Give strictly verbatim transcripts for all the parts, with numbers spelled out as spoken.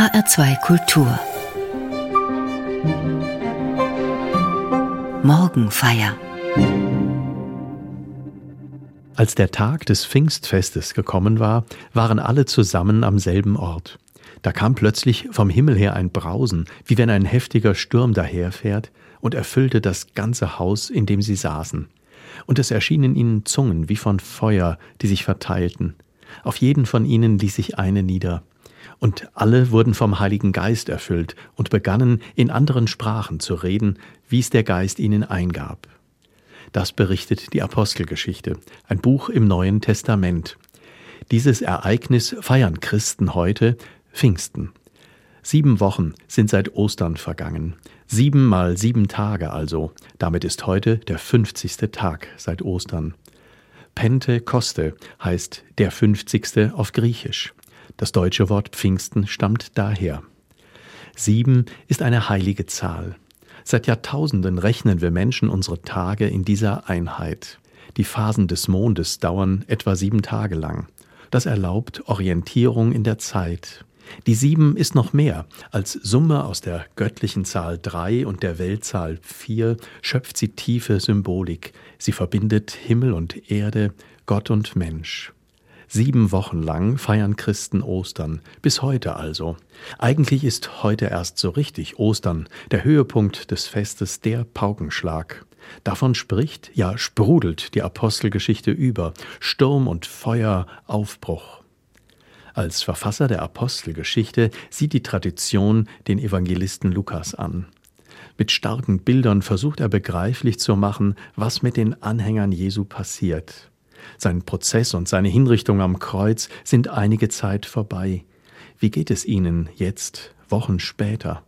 H R zwei Kultur. Morgenfeier. Als der Tag des Pfingstfestes gekommen war, waren alle zusammen am selben Ort. Da kam plötzlich vom Himmel her ein Brausen, wie wenn ein heftiger Sturm daherfährt, und erfüllte das ganze Haus, in dem sie saßen. Und es erschienen ihnen Zungen wie von Feuer, die sich verteilten. Auf jeden von ihnen ließ sich eine nieder. Und alle wurden vom Heiligen Geist erfüllt und begannen, in anderen Sprachen zu reden, wie es der Geist ihnen eingab. Das berichtet die Apostelgeschichte, ein Buch im Neuen Testament. Dieses Ereignis feiern Christen heute, Pfingsten. Sieben Wochen sind seit Ostern vergangen. Sieben mal sieben Tage also. Damit ist heute der fünfzigste Tag seit Ostern. Pentekoste heißt der fünfzigste auf Griechisch. Das deutsche Wort Pfingsten stammt daher. Sieben ist eine heilige Zahl. Seit Jahrtausenden rechnen wir Menschen unsere Tage in dieser Einheit. Die Phasen des Mondes dauern etwa sieben Tage lang. Das erlaubt Orientierung in der Zeit. Die Sieben ist noch mehr. Als Summe aus der göttlichen Zahl drei und der Weltzahl vier schöpft sie tiefe Symbolik. Sie verbindet Himmel und Erde, Gott und Mensch. Sieben Wochen lang feiern Christen Ostern, bis heute also. Eigentlich ist heute erst so richtig Ostern, der Höhepunkt des Festes, der Paukenschlag. Davon spricht, ja sprudelt die Apostelgeschichte über, Sturm und Feuer, Aufbruch. Als Verfasser der Apostelgeschichte sieht die Tradition den Evangelisten Lukas an. Mit starken Bildern versucht er begreiflich zu machen, was mit den Anhängern Jesu passiert. Sein Prozess und seine Hinrichtung am Kreuz sind einige Zeit vorbei. Wie geht es ihnen jetzt, Wochen später?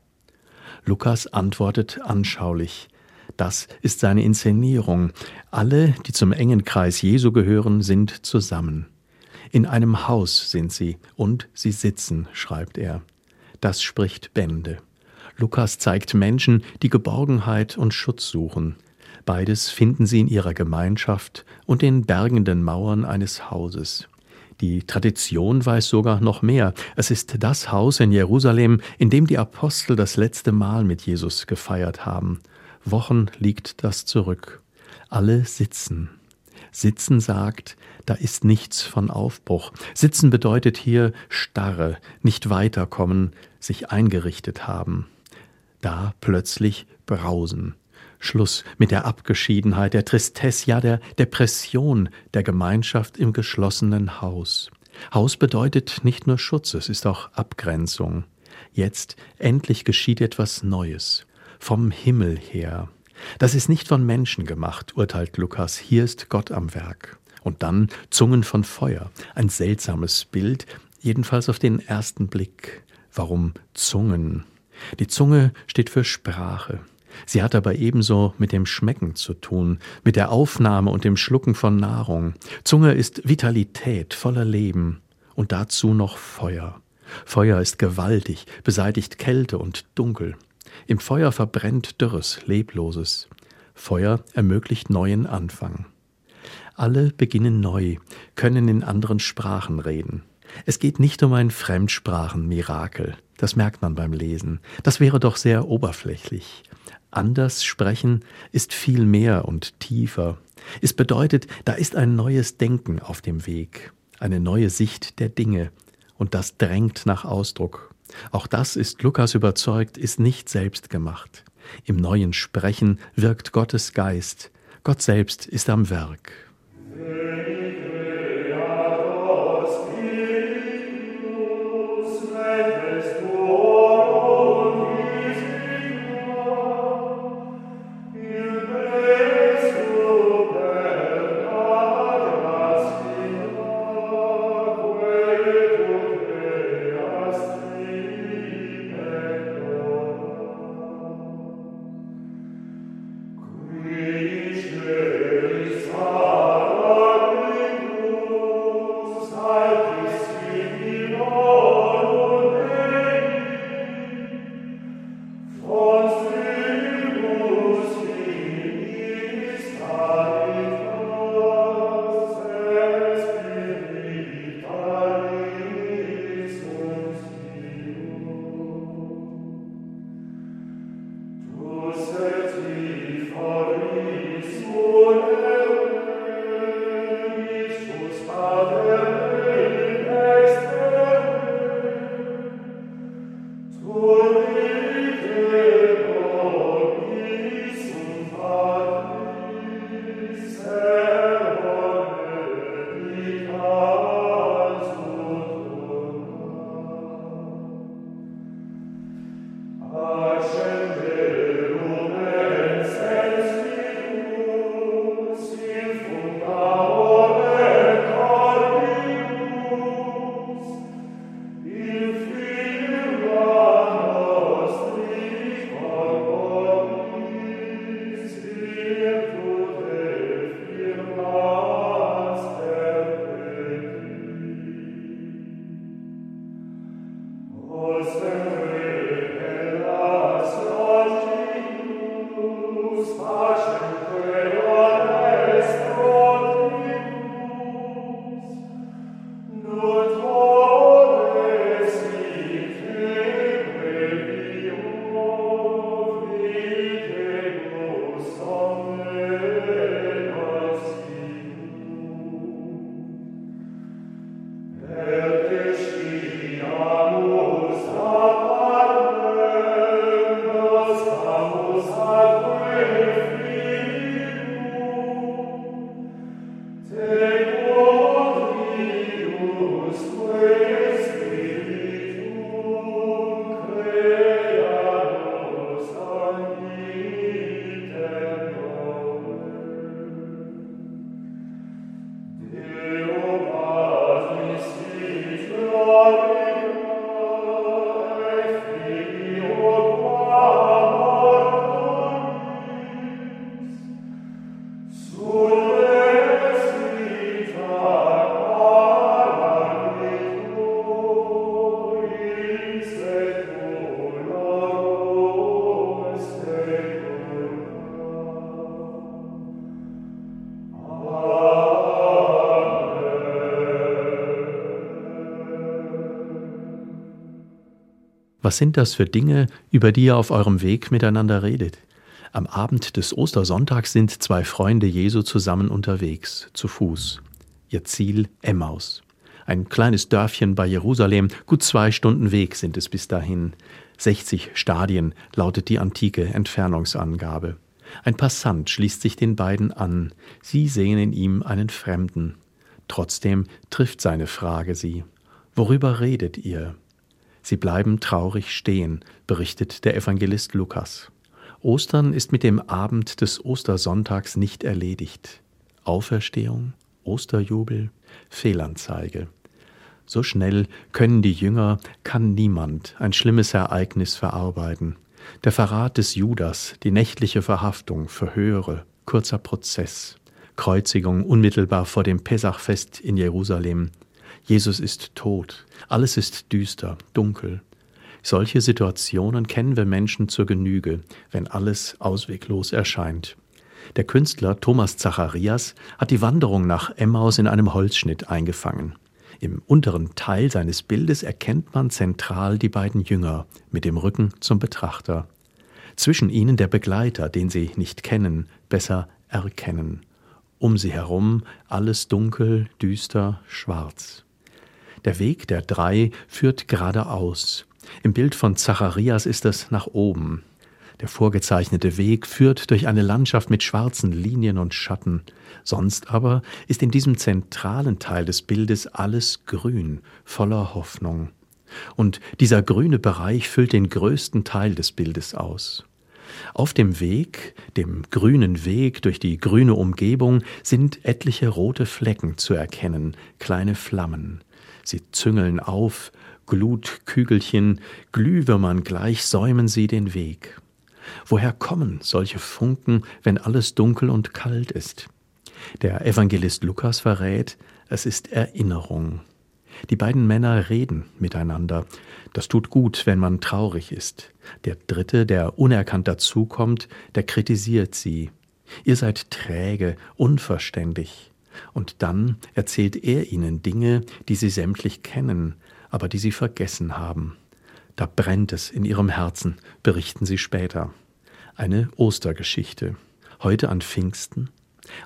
Lukas antwortet anschaulich. Das ist seine Inszenierung. Alle, die zum engen Kreis Jesu gehören, sind zusammen. In einem Haus sind sie und sie sitzen, schreibt er. Das spricht Bände. Lukas zeigt Menschen, die Geborgenheit und Schutz suchen. Beides finden sie in ihrer Gemeinschaft und den bergenden Mauern eines Hauses. Die Tradition weiß sogar noch mehr. Es ist das Haus in Jerusalem, in dem die Apostel das letzte Mal mit Jesus gefeiert haben. Wochen liegt das zurück. Alle sitzen. Sitzen sagt, da ist nichts von Aufbruch. Sitzen bedeutet hier Starre, nicht weiterkommen, sich eingerichtet haben. Da plötzlich Brausen. Schluss mit der Abgeschiedenheit, der Tristesse, ja der Depression der Gemeinschaft im geschlossenen Haus. Haus bedeutet nicht nur Schutz, es ist auch Abgrenzung. Jetzt endlich geschieht etwas Neues, vom Himmel her. Das ist nicht von Menschen gemacht, urteilt Lukas, hier ist Gott am Werk. Und dann Zungen von Feuer, ein seltsames Bild, jedenfalls auf den ersten Blick. Warum Zungen? Die Zunge steht für Sprache. Sie hat aber ebenso mit dem Schmecken zu tun, mit der Aufnahme und dem Schlucken von Nahrung. Zunge ist Vitalität, voller Leben und dazu noch Feuer. Feuer ist gewaltig, beseitigt Kälte und Dunkel. Im Feuer verbrennt Dürres, Lebloses. Feuer ermöglicht neuen Anfang. Alle beginnen neu, können in anderen Sprachen reden. Es geht nicht um ein Fremdsprachenmirakel. Das merkt man beim Lesen. Das wäre doch sehr oberflächlich. Anders sprechen ist viel mehr und tiefer. Es bedeutet, da ist ein neues Denken auf dem Weg, eine neue Sicht der Dinge. Und das drängt nach Ausdruck. Auch das ist Lukas überzeugt, ist nicht selbst gemacht. Im neuen Sprechen wirkt Gottes Geist. Gott selbst ist am Werk. Amen. Was sind das für Dinge, über die ihr auf eurem Weg miteinander redet? Am Abend des Ostersonntags sind zwei Freunde Jesu zusammen unterwegs, zu Fuß. Ihr Ziel Emmaus. Ein kleines Dörfchen bei Jerusalem, gut zwei Stunden Weg sind es bis dahin. sechzig Stadien lautet die antike Entfernungsangabe. Ein Passant schließt sich den beiden an. Sie sehen in ihm einen Fremden. Trotzdem trifft seine Frage sie. Worüber redet ihr? Sie bleiben traurig stehen, berichtet der Evangelist Lukas. Ostern ist mit dem Abend des Ostersonntags nicht erledigt. Auferstehung, Osterjubel, Fehlanzeige. So schnell können die Jünger, kann niemand ein schlimmes Ereignis verarbeiten. Der Verrat des Judas, die nächtliche Verhaftung, Verhöre, kurzer Prozess, Kreuzigung unmittelbar vor dem Pessachfest in Jerusalem. Jesus ist tot, alles ist düster, dunkel. Solche Situationen kennen wir Menschen zur Genüge, wenn alles ausweglos erscheint. Der Künstler Thomas Zacharias hat die Wanderung nach Emmaus in einem Holzschnitt eingefangen. Im unteren Teil seines Bildes erkennt man zentral die beiden Jünger, mit dem Rücken zum Betrachter. Zwischen ihnen der Begleiter, den sie nicht kennen, besser erkennen. Um sie herum alles dunkel, düster, schwarz. Der Weg der drei führt geradeaus. Im Bild von Zacharias ist es nach oben. Der vorgezeichnete Weg führt durch eine Landschaft mit schwarzen Linien und Schatten. Sonst aber ist in diesem zentralen Teil des Bildes alles grün, voller Hoffnung. Und dieser grüne Bereich füllt den größten Teil des Bildes aus. Auf dem Weg, dem grünen Weg durch die grüne Umgebung, sind etliche rote Flecken zu erkennen, kleine Flammen. Sie züngeln auf, Glutkügelchen, Glühwürmern gleich säumen sie den Weg. Woher kommen solche Funken, wenn alles dunkel und kalt ist? Der Evangelist Lukas verrät, es ist Erinnerung. Die beiden Männer reden miteinander. Das tut gut, wenn man traurig ist. Der Dritte, der unerkannt dazukommt, der kritisiert sie. Ihr seid träge, unverständig. Und dann erzählt er ihnen Dinge, die sie sämtlich kennen, aber die sie vergessen haben. Da brennt es in ihrem Herzen, berichten sie später. Eine Ostergeschichte. Heute an Pfingsten.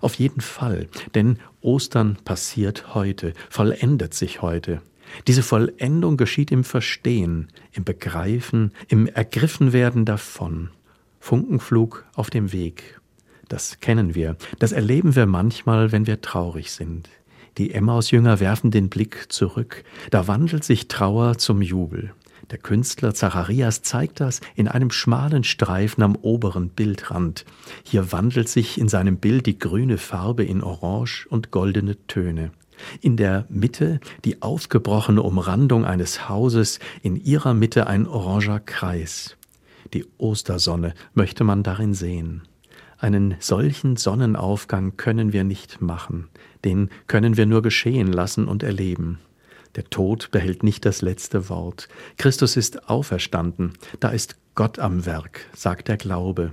Auf jeden Fall, denn Ostern passiert heute, vollendet sich heute. Diese Vollendung geschieht im Verstehen, im Begreifen, im Ergriffenwerden davon. Funkenflug auf dem Weg. Das kennen wir, das erleben wir manchmal, wenn wir traurig sind. Die Emmaus-Jünger werfen den Blick zurück, da wandelt sich Trauer zum Jubel. Der Künstler Zacharias zeigt das in einem schmalen Streifen am oberen Bildrand. Hier wandelt sich in seinem Bild die grüne Farbe in orange und goldene Töne. In der Mitte die aufgebrochene Umrandung eines Hauses, in ihrer Mitte ein oranger Kreis. Die Ostersonne möchte man darin sehen. Einen solchen Sonnenaufgang können wir nicht machen, den können wir nur geschehen lassen und erleben. Der Tod behält nicht das letzte Wort. Christus ist auferstanden. Da ist Gott am Werk, sagt der Glaube.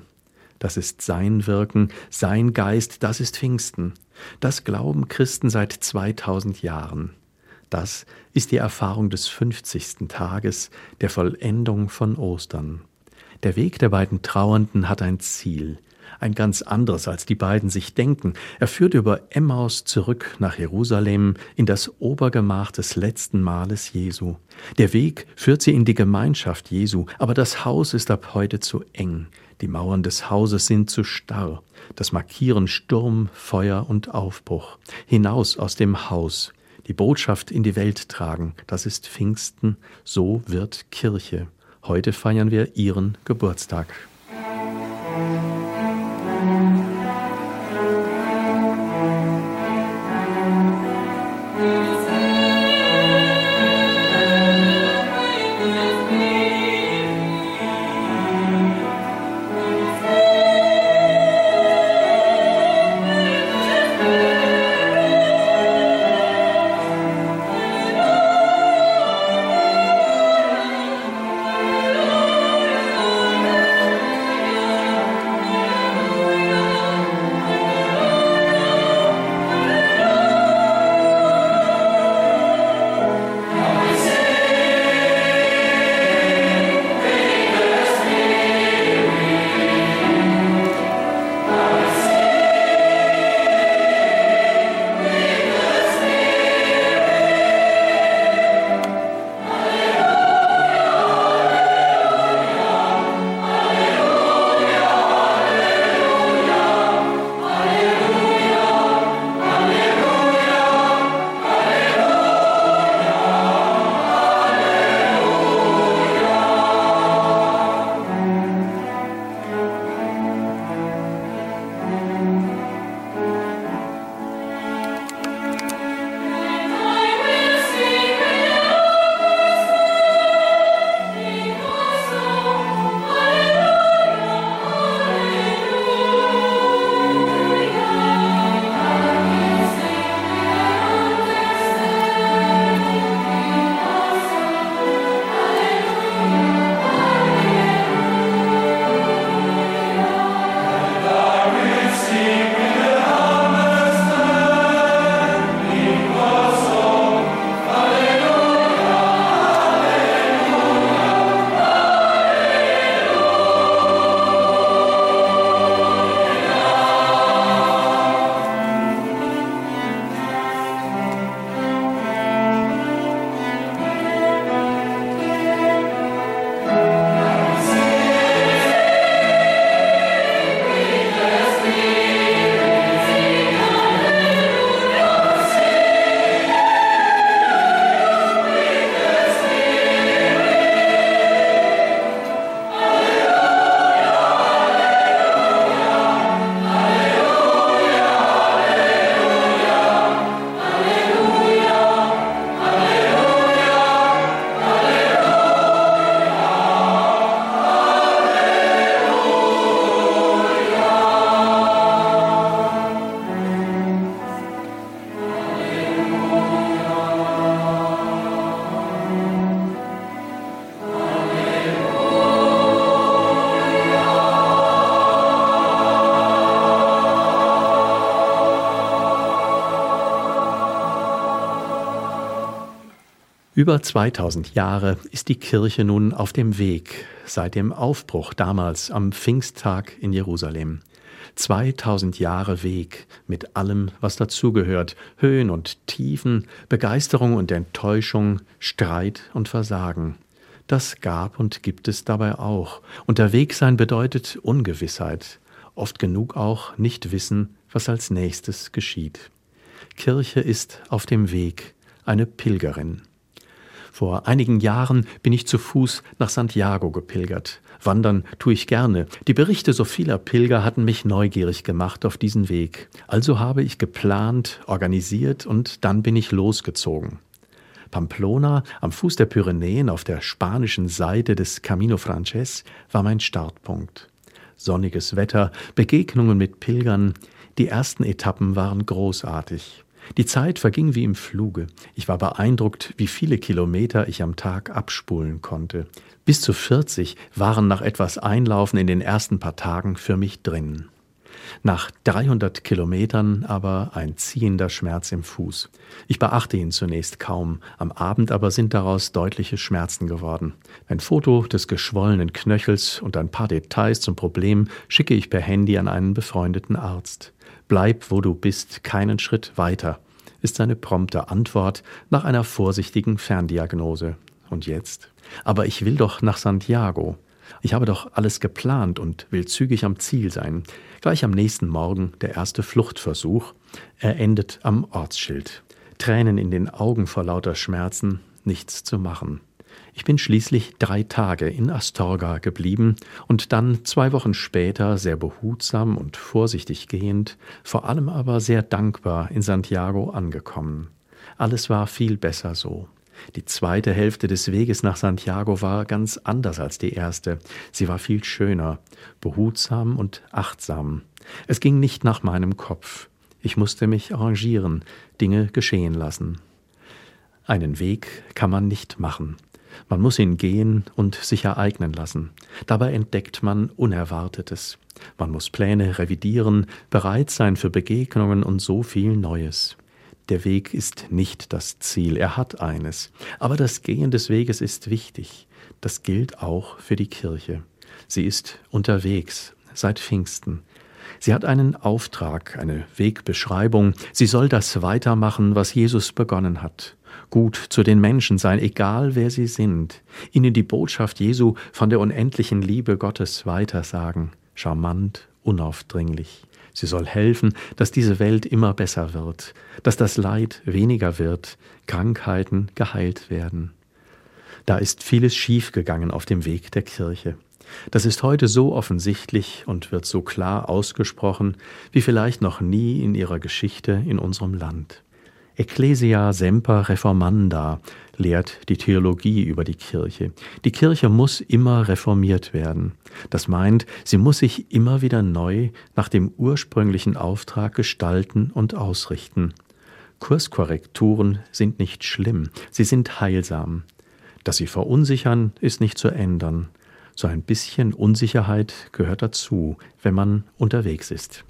Das ist sein Wirken, sein Geist, das ist Pfingsten. Das glauben Christen seit zweitausend Jahren. Das ist die Erfahrung des fünfzigsten Tages, der Vollendung von Ostern. Der Weg der beiden Trauernden hat ein Ziel, ein ganz anderes, als die beiden sich denken. Er führt über Emmaus zurück nach Jerusalem in das Obergemach des letzten Mahles Jesu. Der Weg führt sie in die Gemeinschaft Jesu, aber das Haus ist ab heute zu eng. Die Mauern des Hauses sind zu starr. Das markieren Sturm, Feuer und Aufbruch. Hinaus aus dem Haus. Die Botschaft in die Welt tragen. Das ist Pfingsten. So wird Kirche. Heute feiern wir ihren Geburtstag. Über zweitausend Jahre ist die Kirche nun auf dem Weg, seit dem Aufbruch damals am Pfingsttag in Jerusalem. zweitausend Jahre Weg mit allem, was dazugehört, Höhen und Tiefen, Begeisterung und Enttäuschung, Streit und Versagen. Das gab und gibt es dabei auch. Unterwegssein bedeutet Ungewissheit, oft genug auch nicht wissen, was als nächstes geschieht. Kirche ist auf dem Weg, eine Pilgerin. Vor einigen Jahren bin ich zu Fuß nach Santiago gepilgert. Wandern tue ich gerne. Die Berichte so vieler Pilger hatten mich neugierig gemacht auf diesen Weg. Also habe ich geplant, organisiert und dann bin ich losgezogen. Pamplona, am Fuß der Pyrenäen auf der spanischen Seite des Camino Frances, war mein Startpunkt. Sonniges Wetter, Begegnungen mit Pilgern, die ersten Etappen waren großartig. Die Zeit verging wie im Fluge. Ich war beeindruckt, wie viele Kilometer ich am Tag abspulen konnte. Bis zu vierzig waren nach etwas Einlaufen in den ersten paar Tagen für mich drin. Nach dreihundert Kilometern aber ein ziehender Schmerz im Fuß. Ich beachte ihn zunächst kaum, am Abend aber sind daraus deutliche Schmerzen geworden. Ein Foto des geschwollenen Knöchels und ein paar Details zum Problem schicke ich per Handy an einen befreundeten Arzt. »Bleib, wo du bist, keinen Schritt weiter«, ist seine prompte Antwort nach einer vorsichtigen Ferndiagnose. Und jetzt? Aber ich will doch nach Santiago. Ich habe doch alles geplant und will zügig am Ziel sein. Gleich am nächsten Morgen der erste Fluchtversuch. Er endet am Ortsschild. Tränen in den Augen vor lauter Schmerzen, nichts zu machen. Ich bin schließlich drei Tage in Astorga geblieben und dann zwei Wochen später sehr behutsam und vorsichtig gehend, vor allem aber sehr dankbar in Santiago angekommen. Alles war viel besser so. Die zweite Hälfte des Weges nach Santiago war ganz anders als die erste. Sie war viel schöner, behutsam und achtsam. Es ging nicht nach meinem Kopf. Ich musste mich arrangieren, Dinge geschehen lassen. Einen Weg kann man nicht machen. Man muss ihn gehen und sich ereignen lassen. Dabei entdeckt man Unerwartetes. Man muss Pläne revidieren, bereit sein für Begegnungen und so viel Neues. Der Weg ist nicht das Ziel, er hat eines. Aber das Gehen des Weges ist wichtig. Das gilt auch für die Kirche. Sie ist unterwegs seit Pfingsten. Sie hat einen Auftrag, eine Wegbeschreibung. Sie soll das weitermachen, was Jesus begonnen hat. Gut zu den Menschen sein, egal wer sie sind. Ihnen die Botschaft Jesu von der unendlichen Liebe Gottes weitersagen. Charmant, unaufdringlich. Sie soll helfen, dass diese Welt immer besser wird, dass das Leid weniger wird, Krankheiten geheilt werden. Da ist vieles schiefgegangen auf dem Weg der Kirche. Das ist heute so offensichtlich und wird so klar ausgesprochen, wie vielleicht noch nie in ihrer Geschichte in unserem Land. Ecclesia semper reformanda lehrt die Theologie über die Kirche. Die Kirche muss immer reformiert werden. Das meint, sie muss sich immer wieder neu nach dem ursprünglichen Auftrag gestalten und ausrichten. Kurskorrekturen sind nicht schlimm, sie sind heilsam. Dass sie verunsichern, ist nicht zu ändern. So ein bisschen Unsicherheit gehört dazu, wenn man unterwegs ist.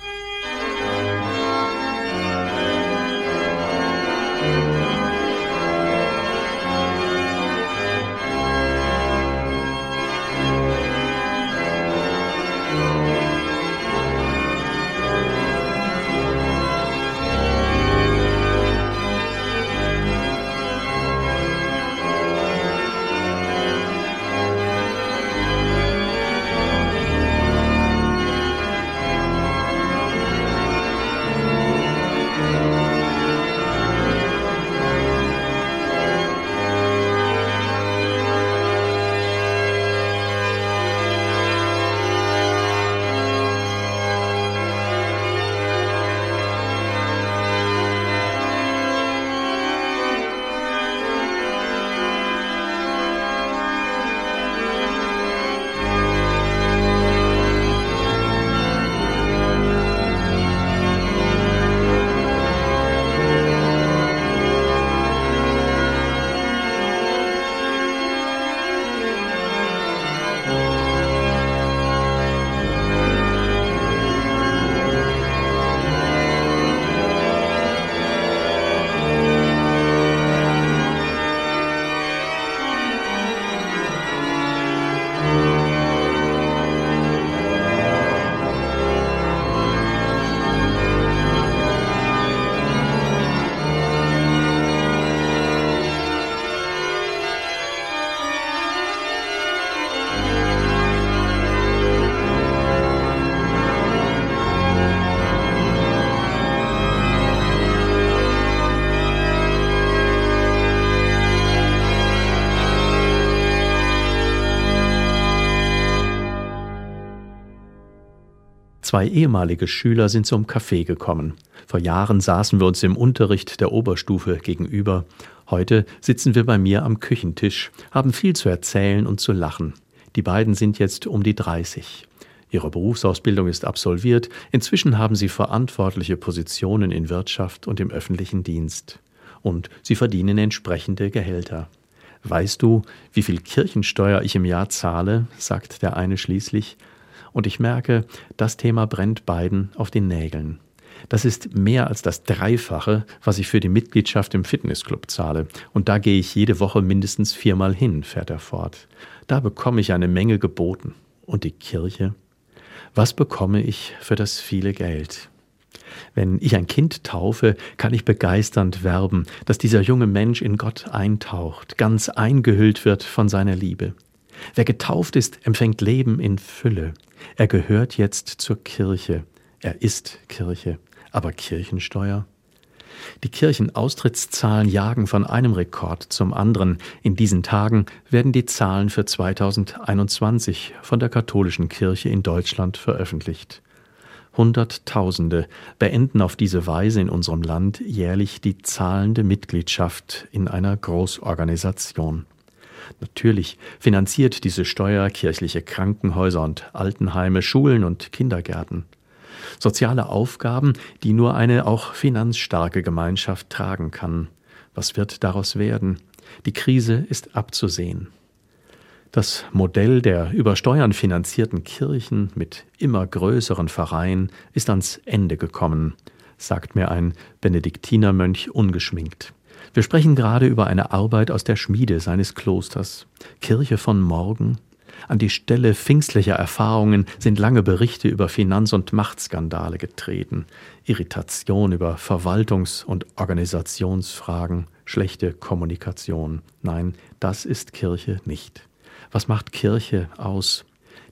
Zwei ehemalige Schüler sind zum Café gekommen. Vor Jahren saßen wir uns im Unterricht der Oberstufe gegenüber. Heute sitzen wir bei mir am Küchentisch, haben viel zu erzählen und zu lachen. Die beiden sind jetzt um die dreißig. Ihre Berufsausbildung ist absolviert. Inzwischen haben Sie verantwortliche Positionen in Wirtschaft und im öffentlichen Dienst. Und Sie verdienen entsprechende Gehälter. »Weißt du, wie viel Kirchensteuer ich im Jahr zahle?« sagt der eine schließlich. Und ich merke, das Thema brennt beiden auf den Nägeln. Das ist mehr als das Dreifache, was ich für die Mitgliedschaft im Fitnessclub zahle. Und da gehe ich jede Woche mindestens viermal hin, fährt er fort. Da bekomme ich eine Menge geboten. Und die Kirche? Was bekomme ich für das viele Geld? Wenn ich ein Kind taufe, kann ich begeisternd werben, dass dieser junge Mensch in Gott eintaucht, ganz eingehüllt wird von seiner Liebe. Wer getauft ist, empfängt Leben in Fülle. Er gehört jetzt zur Kirche. Er ist Kirche. Aber Kirchensteuer? Die Kirchenaustrittszahlen jagen von einem Rekord zum anderen. In diesen Tagen werden die Zahlen für zweitausendeinundzwanzig von der katholischen Kirche in Deutschland veröffentlicht. Hunderttausende beenden auf diese Weise in unserem Land jährlich die zahlende Mitgliedschaft in einer Großorganisation. Natürlich finanziert diese Steuer kirchliche Krankenhäuser und Altenheime, Schulen und Kindergärten. Soziale Aufgaben, die nur eine auch finanzstarke Gemeinschaft tragen kann. Was wird daraus werden? Die Krise ist abzusehen. Das Modell der über Steuern finanzierten Kirchen mit immer größeren Vereinen ist ans Ende gekommen, sagt mir ein Benediktinermönch ungeschminkt. Wir sprechen gerade über eine Arbeit aus der Schmiede seines Klosters. Kirche von morgen? An die Stelle pfingstlicher Erfahrungen sind lange Berichte über Finanz- und Machtskandale getreten, Irritation über Verwaltungs- und Organisationsfragen, schlechte Kommunikation. Nein, das ist Kirche nicht. Was macht Kirche aus?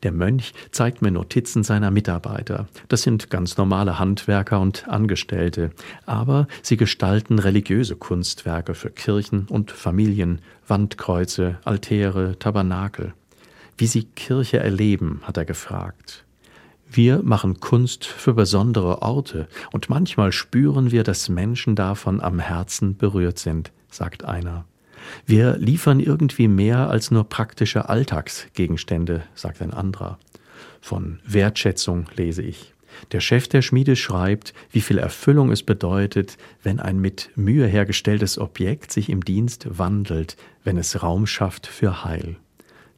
Der Mönch zeigt mir Notizen seiner Mitarbeiter. Das sind ganz normale Handwerker und Angestellte. Aber sie gestalten religiöse Kunstwerke für Kirchen und Familien, Wandkreuze, Altäre, Tabernakel. Wie sie Kirche erleben, hat er gefragt. Wir machen Kunst für besondere Orte und manchmal spüren wir, dass Menschen davon am Herzen berührt sind, sagt einer. Wir liefern irgendwie mehr als nur praktische Alltagsgegenstände, sagt ein anderer. Von Wertschätzung lese ich. Der Chef der Schmiede schreibt, wie viel Erfüllung es bedeutet, wenn ein mit Mühe hergestelltes Objekt sich im Dienst wandelt, wenn es Raum schafft für Heil.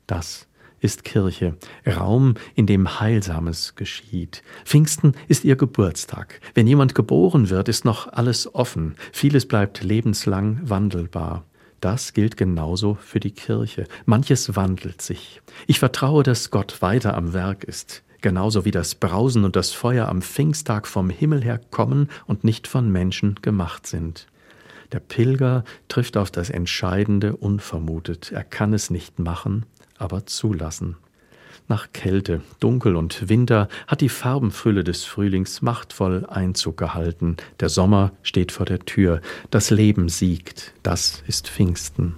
Das ist Kirche, Raum, in dem Heilsames geschieht. Pfingsten ist ihr Geburtstag. Wenn jemand geboren wird, ist noch alles offen. Vieles bleibt lebenslang wandelbar. Das gilt genauso für die Kirche. Manches wandelt sich. Ich vertraue, dass Gott weiter am Werk ist. Genauso wie das Brausen und das Feuer am Pfingsttag vom Himmel her kommen und nicht von Menschen gemacht sind. Der Pilger trifft auf das Entscheidende unvermutet. Er kann es nicht machen, aber zulassen. Nach Kälte, Dunkel und Winter hat die Farbenfülle des Frühlings machtvoll Einzug gehalten. Der Sommer steht vor der Tür. Das Leben siegt. Das ist Pfingsten.